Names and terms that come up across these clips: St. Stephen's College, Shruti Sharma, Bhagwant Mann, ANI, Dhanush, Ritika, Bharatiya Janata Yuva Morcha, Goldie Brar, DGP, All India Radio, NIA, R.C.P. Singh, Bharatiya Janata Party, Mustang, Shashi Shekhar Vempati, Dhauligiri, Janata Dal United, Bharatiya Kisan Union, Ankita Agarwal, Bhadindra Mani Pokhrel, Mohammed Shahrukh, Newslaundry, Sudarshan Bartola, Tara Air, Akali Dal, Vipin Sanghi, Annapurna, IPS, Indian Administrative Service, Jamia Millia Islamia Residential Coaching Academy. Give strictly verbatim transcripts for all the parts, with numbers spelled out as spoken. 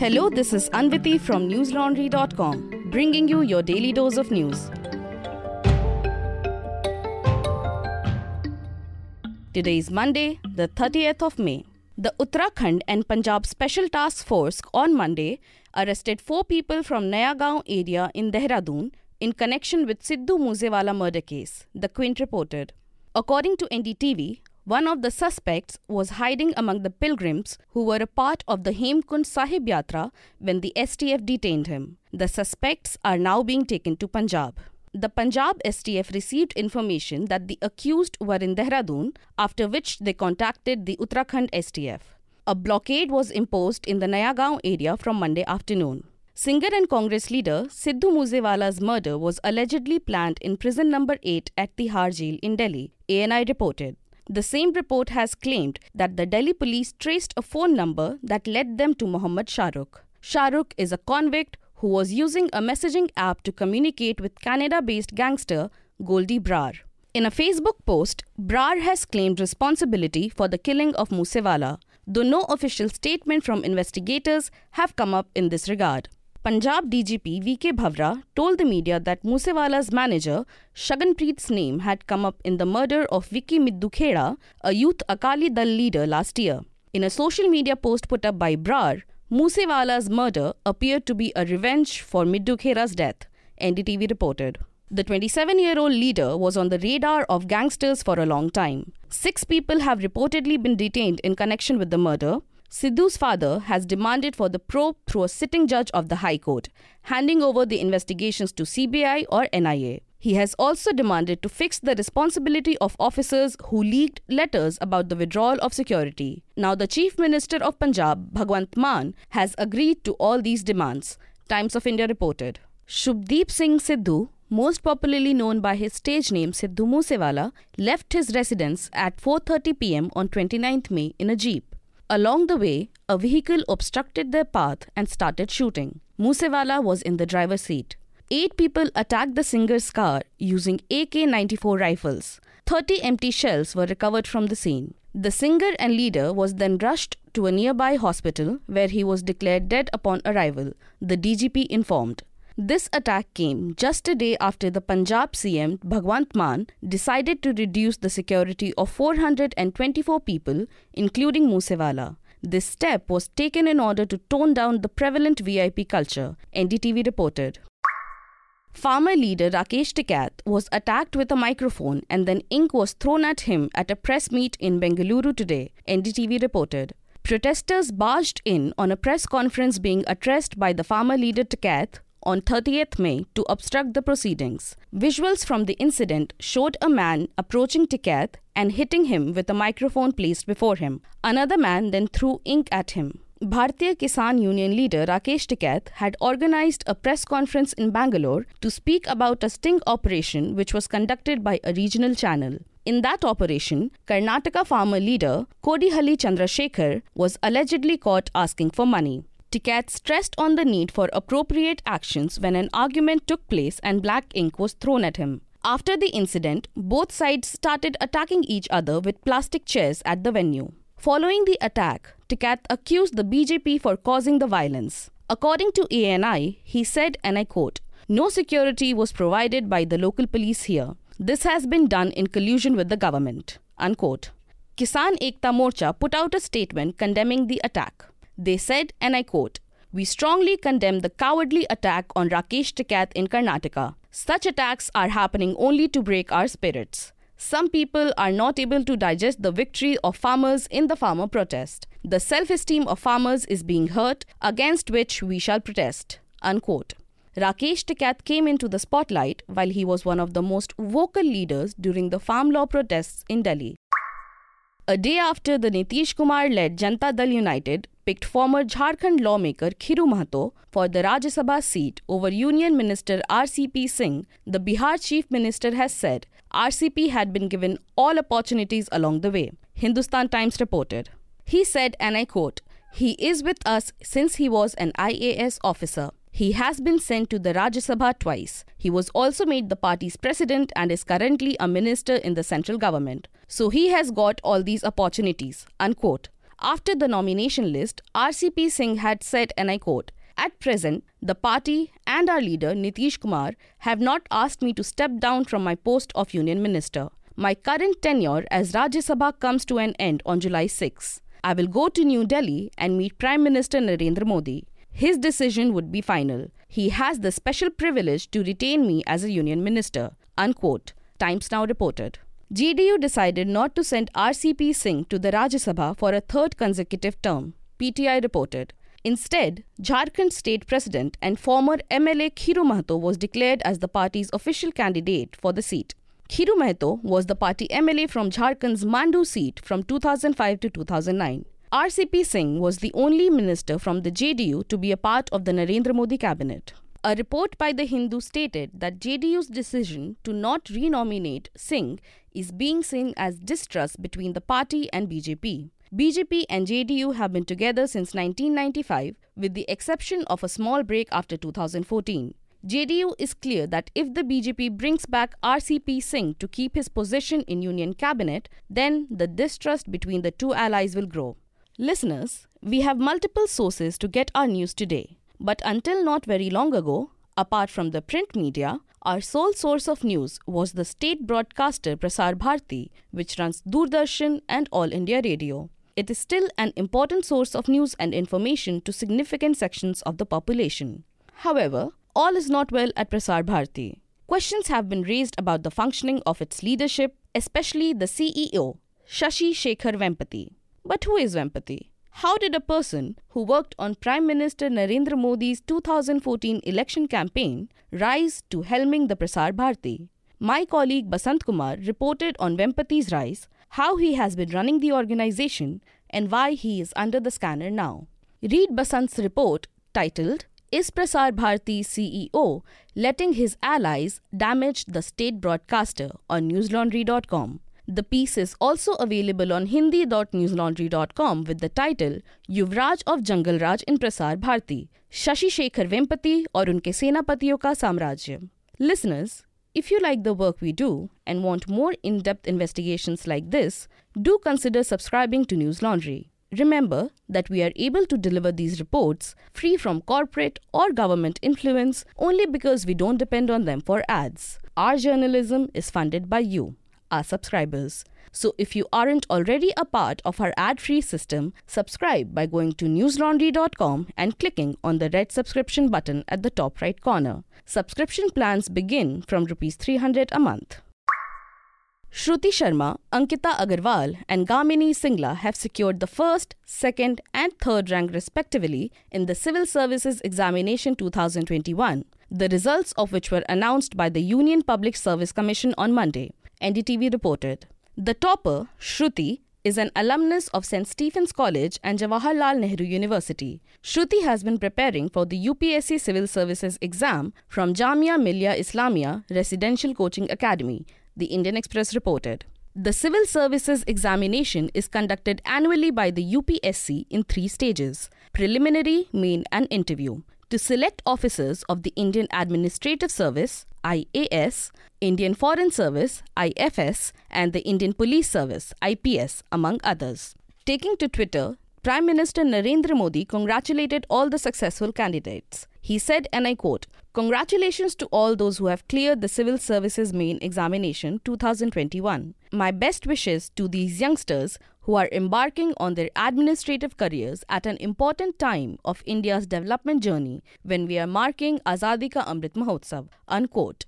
Hello, this is Anviti from newslaundry dot com, bringing you your daily dose of news. Today is Monday, the thirtieth of May. The Uttarakhand and Punjab Special Task Force on Monday arrested four people from Nayagaon area in Dehradun in connection with Sidhu Moosewala murder case, the Quint reported. According to N D T V, one of the suspects was hiding among the pilgrims who were a part of the Hemkund Sahib Yatra when the S T F detained him. The suspects are now being taken to Punjab. The Punjab S T F received information that the accused were in Dehradun, after which they contacted the Uttarakhand S T F. A blockade was imposed in the Nayagaon area from Monday afternoon. Singer and Congress leader Sidhu Moosewala's murder was allegedly planned in prison number eight at Tihar Jail in Delhi, A N I reported. The same report has claimed that the Delhi police traced a phone number that led them to Mohammed Shahrukh. Shahrukh is a convict who was using a messaging app to communicate with Canada-based gangster Goldie Brar. In a Facebook post, Brar has claimed responsibility for the killing of Moosewala, though no official statement from investigators have come up in this regard. Punjab D G P V K Bhavra told the media that Moosewala's manager Shaganpreet's name had come up in the murder of Vicky Middukhera, a youth Akali Dal leader, last year. In a social media post put up by Brar, Moosewala's murder appeared to be a revenge for Middukhera's death, N D T V reported. The twenty-seven-year-old leader was on the radar of gangsters for a long time. Six people have reportedly been detained in connection with the murder. Sidhu's father has demanded for the probe through a sitting judge of the High Court, handing over the investigations to C B I or N I A. He has also demanded to fix the responsibility of officers who leaked letters about the withdrawal of security. Now the Chief Minister of Punjab, Bhagwant Mann, has agreed to all these demands, Times of India reported. Shubdeep Singh Sidhu, most popularly known by his stage name Sidhu Moosewala, left his residence at four thirty p m on twenty-ninth May in a jeep. Along the way, a vehicle obstructed their path and started shooting. Moosewala was in the driver's seat. Eight people attacked the singer's car using A K ninety-four rifles. thirty empty shells were recovered from the scene. The singer and leader was then rushed to a nearby hospital where he was declared dead upon arrival, the D G P informed. This attack came just a day after the Punjab C M Bhagwant Mann decided to reduce the security of four hundred twenty-four people, including Moosewala. This step was taken in order to tone down the prevalent V I P culture, N D T V reported. Farmer leader Rakesh Tikait was attacked with a microphone and then ink was thrown at him at a press meet in Bengaluru today, N D T V reported. Protesters barged in on a press conference being addressed by the farmer leader Tikait on thirtieth May to obstruct the proceedings. Visuals from the incident showed a man approaching Tikait and hitting him with a microphone placed before him. Another man then threw ink at him. Bharatiya Kisan Union leader Rakesh Tikait had organized a press conference in Bangalore to speak about a sting operation which was conducted by a regional channel. In that operation, Karnataka farmer leader Kodihalli Chandra Shekhar was allegedly caught asking for money. Tikait stressed on the need for appropriate actions when an argument took place and black ink was thrown at him. After the incident, both sides started attacking each other with plastic chairs at the venue. Following the attack, Tikait accused the B J P for causing the violence. According to A N I, he said, and I quote, "No security was provided by the local police here. This has been done in collusion with the government," unquote. Kisan Ekta Morcha put out a statement condemning the attack. They said, and I quote, "We strongly condemn the cowardly attack on Rakesh Tikait in Karnataka. Such attacks are happening only to break our spirits. Some people are not able to digest the victory of farmers in the farmer protest. The self-esteem of farmers is being hurt, against which we shall protest," unquote. Rakesh Tikait came into the spotlight while he was one of the most vocal leaders during the farm law protests in Delhi. A day after the Nitish Kumar-led Janata Dal United picked former Jharkhand lawmaker Khiru Mahato for the Rajya Sabha seat over Union Minister R C P Singh, the Bihar Chief Minister has said R C P had been given all opportunities along the way, Hindustan Times reported. He said, and I quote, "He is with us since he was an I A S officer. He has been sent to the Rajya Sabha twice. He was also made the party's president and is currently a minister in the central government. So he has got all these opportunities," unquote. After the nomination list, R C P Singh had said, and I quote, "At present, the party and our leader, Nitish Kumar, have not asked me to step down from my post of Union Minister. My current tenure as Rajya Sabha comes to an end on July sixth. I will go to New Delhi and meet Prime Minister Narendra Modi. His decision would be final. He has the special privilege to retain me as a Union Minister," unquote, Times Now reported. J D U decided not to send R C P Singh to the Rajya Sabha for a third consecutive term, P T I reported. Instead, Jharkhand state president and former M L A Khiru Mahato was declared as the party's official candidate for the seat. Khiru Mahato was the party M L A from Jharkhand's Mandu seat from two thousand five to two thousand nine. R C P Singh was the only minister from the J D U to be a part of the Narendra Modi cabinet. A report by The Hindu stated that J D U's decision to not renominate Singh is being seen as distrust between the party and B J P. B J P and J D U have been together since nineteen ninety-five, with the exception of a small break after two thousand fourteen. J D U is clear that if the B J P brings back R C P Singh to keep his position in Union Cabinet, then the distrust between the two allies will grow. Listeners, we have multiple sources to get our news today. But until not very long ago, apart from the print media, our sole source of news was the state broadcaster Prasar Bharati, which runs Doordarshan and All India Radio. It is still an important source of news and information to significant sections of the population. However, all is not well at Prasar Bharati. Questions have been raised about the functioning of its leadership, especially the C E O, Shashi Shekhar Vempati. But who is Vempati? How did a person who worked on Prime Minister Narendra Modi's two thousand fourteen election campaign rise to helming the Prasar Bharati? My colleague Basant Kumar reported on Vempati's rise, how he has been running the organization and why he is under the scanner now. Read Basant's report titled, "Is Prasar Bharati's C E O letting his allies damage the state broadcaster?" on newslaundry dot com. The piece is also available on hindi dot newslaundry dot com with the title "Yuvraj of Jungle Raj in Prasar Bharati, Shashi Shekhar Vempati aur unke senapatiyon ka samrajya." Listeners, if you like the work we do and want more in-depth investigations like this, do consider subscribing to News Laundry. Remember that we are able to deliver these reports free from corporate or government influence only because we don't depend on them for ads. Our journalism is funded by you, our subscribers. So if you aren't already a part of our ad-free system, subscribe by going to newslaundry dot com and clicking on the red subscription button at the top right corner. Subscription plans begin from rupees three hundred a month. Shruti Sharma, Ankita Agarwal and Gamini Singla have secured the first, second and third rank respectively in the Civil Services Examination two thousand twenty-one, the results of which were announced by the Union Public Service Commission on Monday, N D T V reported. The topper, Shruti, is an alumnus of Saint Stephen's College and Jawaharlal Nehru University. Shruti has been preparing for the U P S C Civil Services exam from Jamia Millia Islamia Residential Coaching Academy, the Indian Express reported. The Civil Services Examination is conducted annually by the U P S C in three stages: preliminary, main and interview, to select officers of the Indian Administrative Service, I A S, Indian Foreign Service, I F S and the Indian Police Service, I P S, among others. Taking to Twitter, Prime Minister Narendra Modi congratulated all the successful candidates. He said, and I quote, "Congratulations to all those who have cleared the Civil Services Main Examination two thousand twenty-one. My best wishes to these youngsters who are embarking on their administrative careers at an important time of India's development journey when we are marking Azadi Ka Amrit Mahotsav," unquote.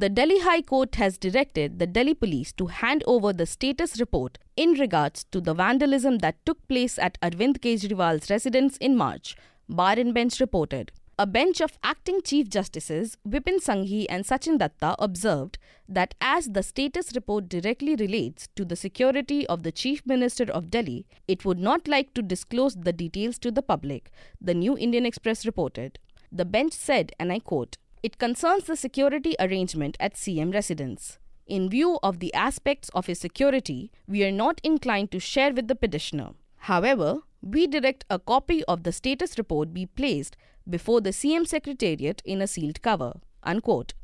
The Delhi High Court has directed the Delhi police to hand over the status report in regards to the vandalism that took place at Arvind Kejriwal's residence in March, Bar and Bench reported. A bench of acting Chief Justices Vipin Sanghi and Sachin Datta observed that as the status report directly relates to the security of the Chief Minister of Delhi, it would not like to disclose the details to the public, the New Indian Express reported. The bench said, and I quote, "It concerns the security arrangement at C M residence. In view of the aspects of his security, we are not inclined to share with the petitioner. However, we direct a copy of the status report be placed before the C M Secretariat in a sealed cover," unquote.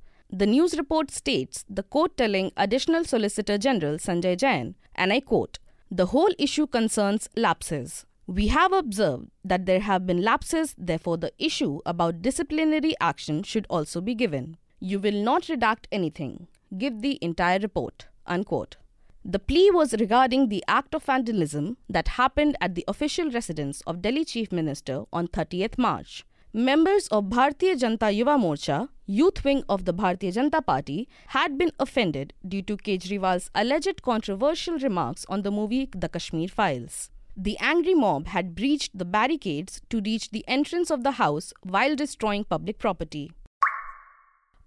The news report states the court telling Additional Solicitor General Sanjay Jain, and I quote, The whole issue concerns lapses. We have observed that there have been lapses, therefore the issue about disciplinary action should also be given. You will not redact anything. Give the entire report." Unquote. The plea was regarding the act of vandalism that happened at the official residence of Delhi Chief Minister on thirtieth March. Members of Bharatiya Janata Yuva Morcha, youth wing of the Bharatiya Janata Party, had been offended due to Kejriwal's alleged controversial remarks on the movie The Kashmir Files. The angry mob had breached the barricades to reach the entrance of the house while destroying public property.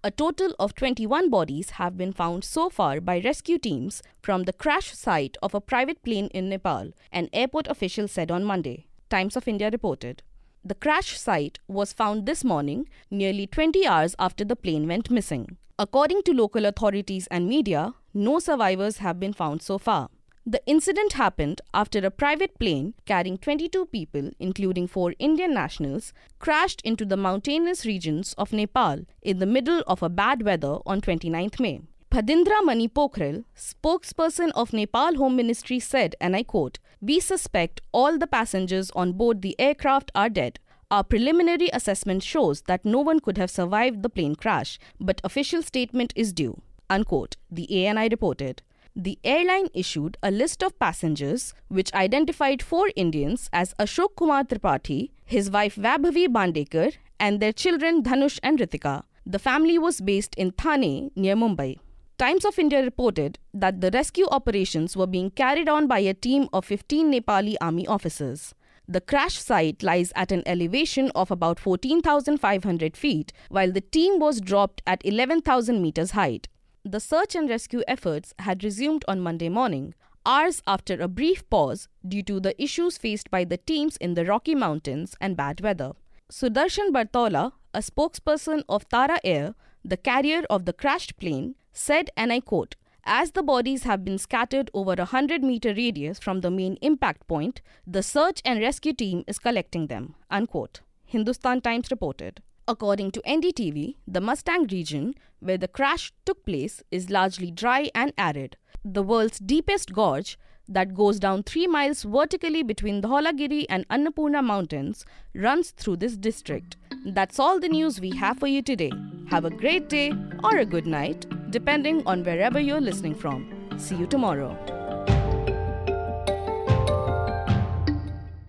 A total of twenty-one bodies have been found so far by rescue teams from the crash site of a private plane in Nepal, an airport official said on Monday, Times of India reported. The crash site was found this morning, nearly twenty hours after the plane went missing. According to local authorities and media, no survivors have been found so far. The incident happened after a private plane carrying twenty-two people, including four Indian nationals, crashed into the mountainous regions of Nepal in the middle of a bad weather on the twenty-ninth of May. Bhadindra Mani Pokhrel, spokesperson of Nepal Home Ministry, said, and I quote, "We suspect all the passengers on board the aircraft are dead. Our preliminary assessment shows that no one could have survived the plane crash, but official statement is due," unquote, the A N I reported. The airline issued a list of passengers which identified four Indians as Ashok Kumar Tripathi, his wife Vaibhavi Bandekar, and their children Dhanush and Ritika. The family was based in Thane, near Mumbai. Times of India reported that the rescue operations were being carried on by a team of fifteen Nepali army officers. The crash site lies at an elevation of about fourteen thousand five hundred feet, while the team was dropped at eleven thousand meters height. The search and rescue efforts had resumed on Monday morning, hours after a brief pause due to the issues faced by the teams in the Rocky Mountains and bad weather. Sudarshan Bartola, a spokesperson of Tara Air, the carrier of the crashed plane, said, and I quote, "As the bodies have been scattered over a hundred meter radius from the main impact point, the search and rescue team is collecting them," unquote, Hindustan Times reported. According to N D T V, the Mustang region, where the crash took place, is largely dry and arid. The world's deepest gorge, that goes down three miles vertically between Dhauligiri and Annapurna Mountains, runs through this district. That's all the news we have for you today. Have a great day or a good night, depending on wherever you're listening from. See you tomorrow.